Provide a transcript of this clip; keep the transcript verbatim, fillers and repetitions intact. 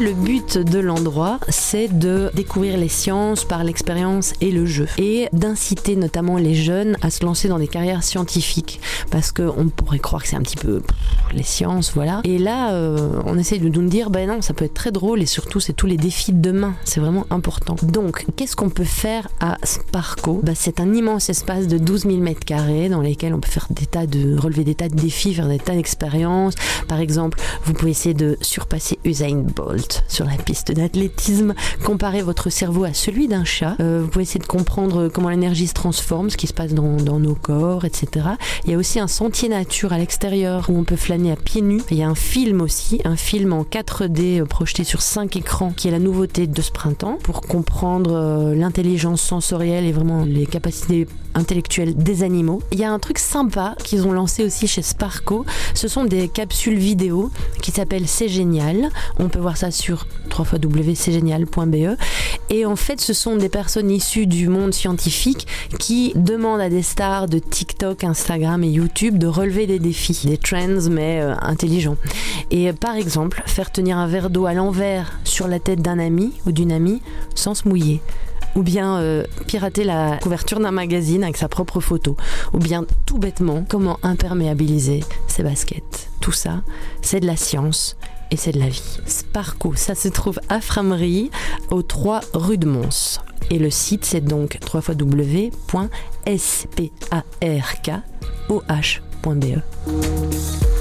Le but de l'endroit, c'est de découvrir les sciences par l'expérience et le jeu, et d'inciter notamment les jeunes à se lancer dans des carrières scientifiques, parce qu'on pourrait croire que c'est un petit peu pff, les sciences, voilà. Et là, euh, on essaye de nous dire, ben non, ça peut être très drôle, et surtout, c'est tous les défis de demain, c'est vraiment important. Donc, qu'est-ce qu'on peut faire à Sparkoh? Ben, c'est un immense espace de douze mille mètres carrés dans lesquels on peut faire des tas de, relever des tas de défis, faire des tas d'expériences. Par exemple, vous pouvez essayer de surpasser Usain Bolt sur la piste d'athlétisme, comparer votre cerveau à celui d'un chat, euh, vous pouvez essayer de comprendre comment l'énergie se transforme, ce qui se passe dans, dans nos corps, et cetera. Il y a aussi un sentier nature à l'extérieur où on peut flâner à pieds nus. Il y a un film aussi, un film en quatre D projeté sur cinq écrans qui est la nouveauté de ce printemps pour comprendre euh, l'intelligence sensorielle et vraiment les capacités intellectuelles des animaux. Il y a un truc sympa qu'ils ont lancé aussi chez Sparkoh, ce sont des capsules vidéo qui s'appellent C'est Génial. On peut voir ça sur w w w point c génial point b e et en fait ce sont des personnes issues du monde scientifique qui demandent à des stars de TikTok, Instagram et YouTube de relever des défis, des trends mais euh, intelligents. Et euh, par exemple, faire tenir un verre d'eau à l'envers sur la tête d'un ami ou d'une amie sans se mouiller, ou bien euh, pirater la couverture d'un magazine avec sa propre photo, ou bien tout bêtement comment imperméabiliser ses baskets. Tout ça, c'est de la science et c'est de la vie. Sparkoh, ça se trouve à Frameries, aux trois rue de Mons. Et le site, c'est donc w w w point sparkoh point b e.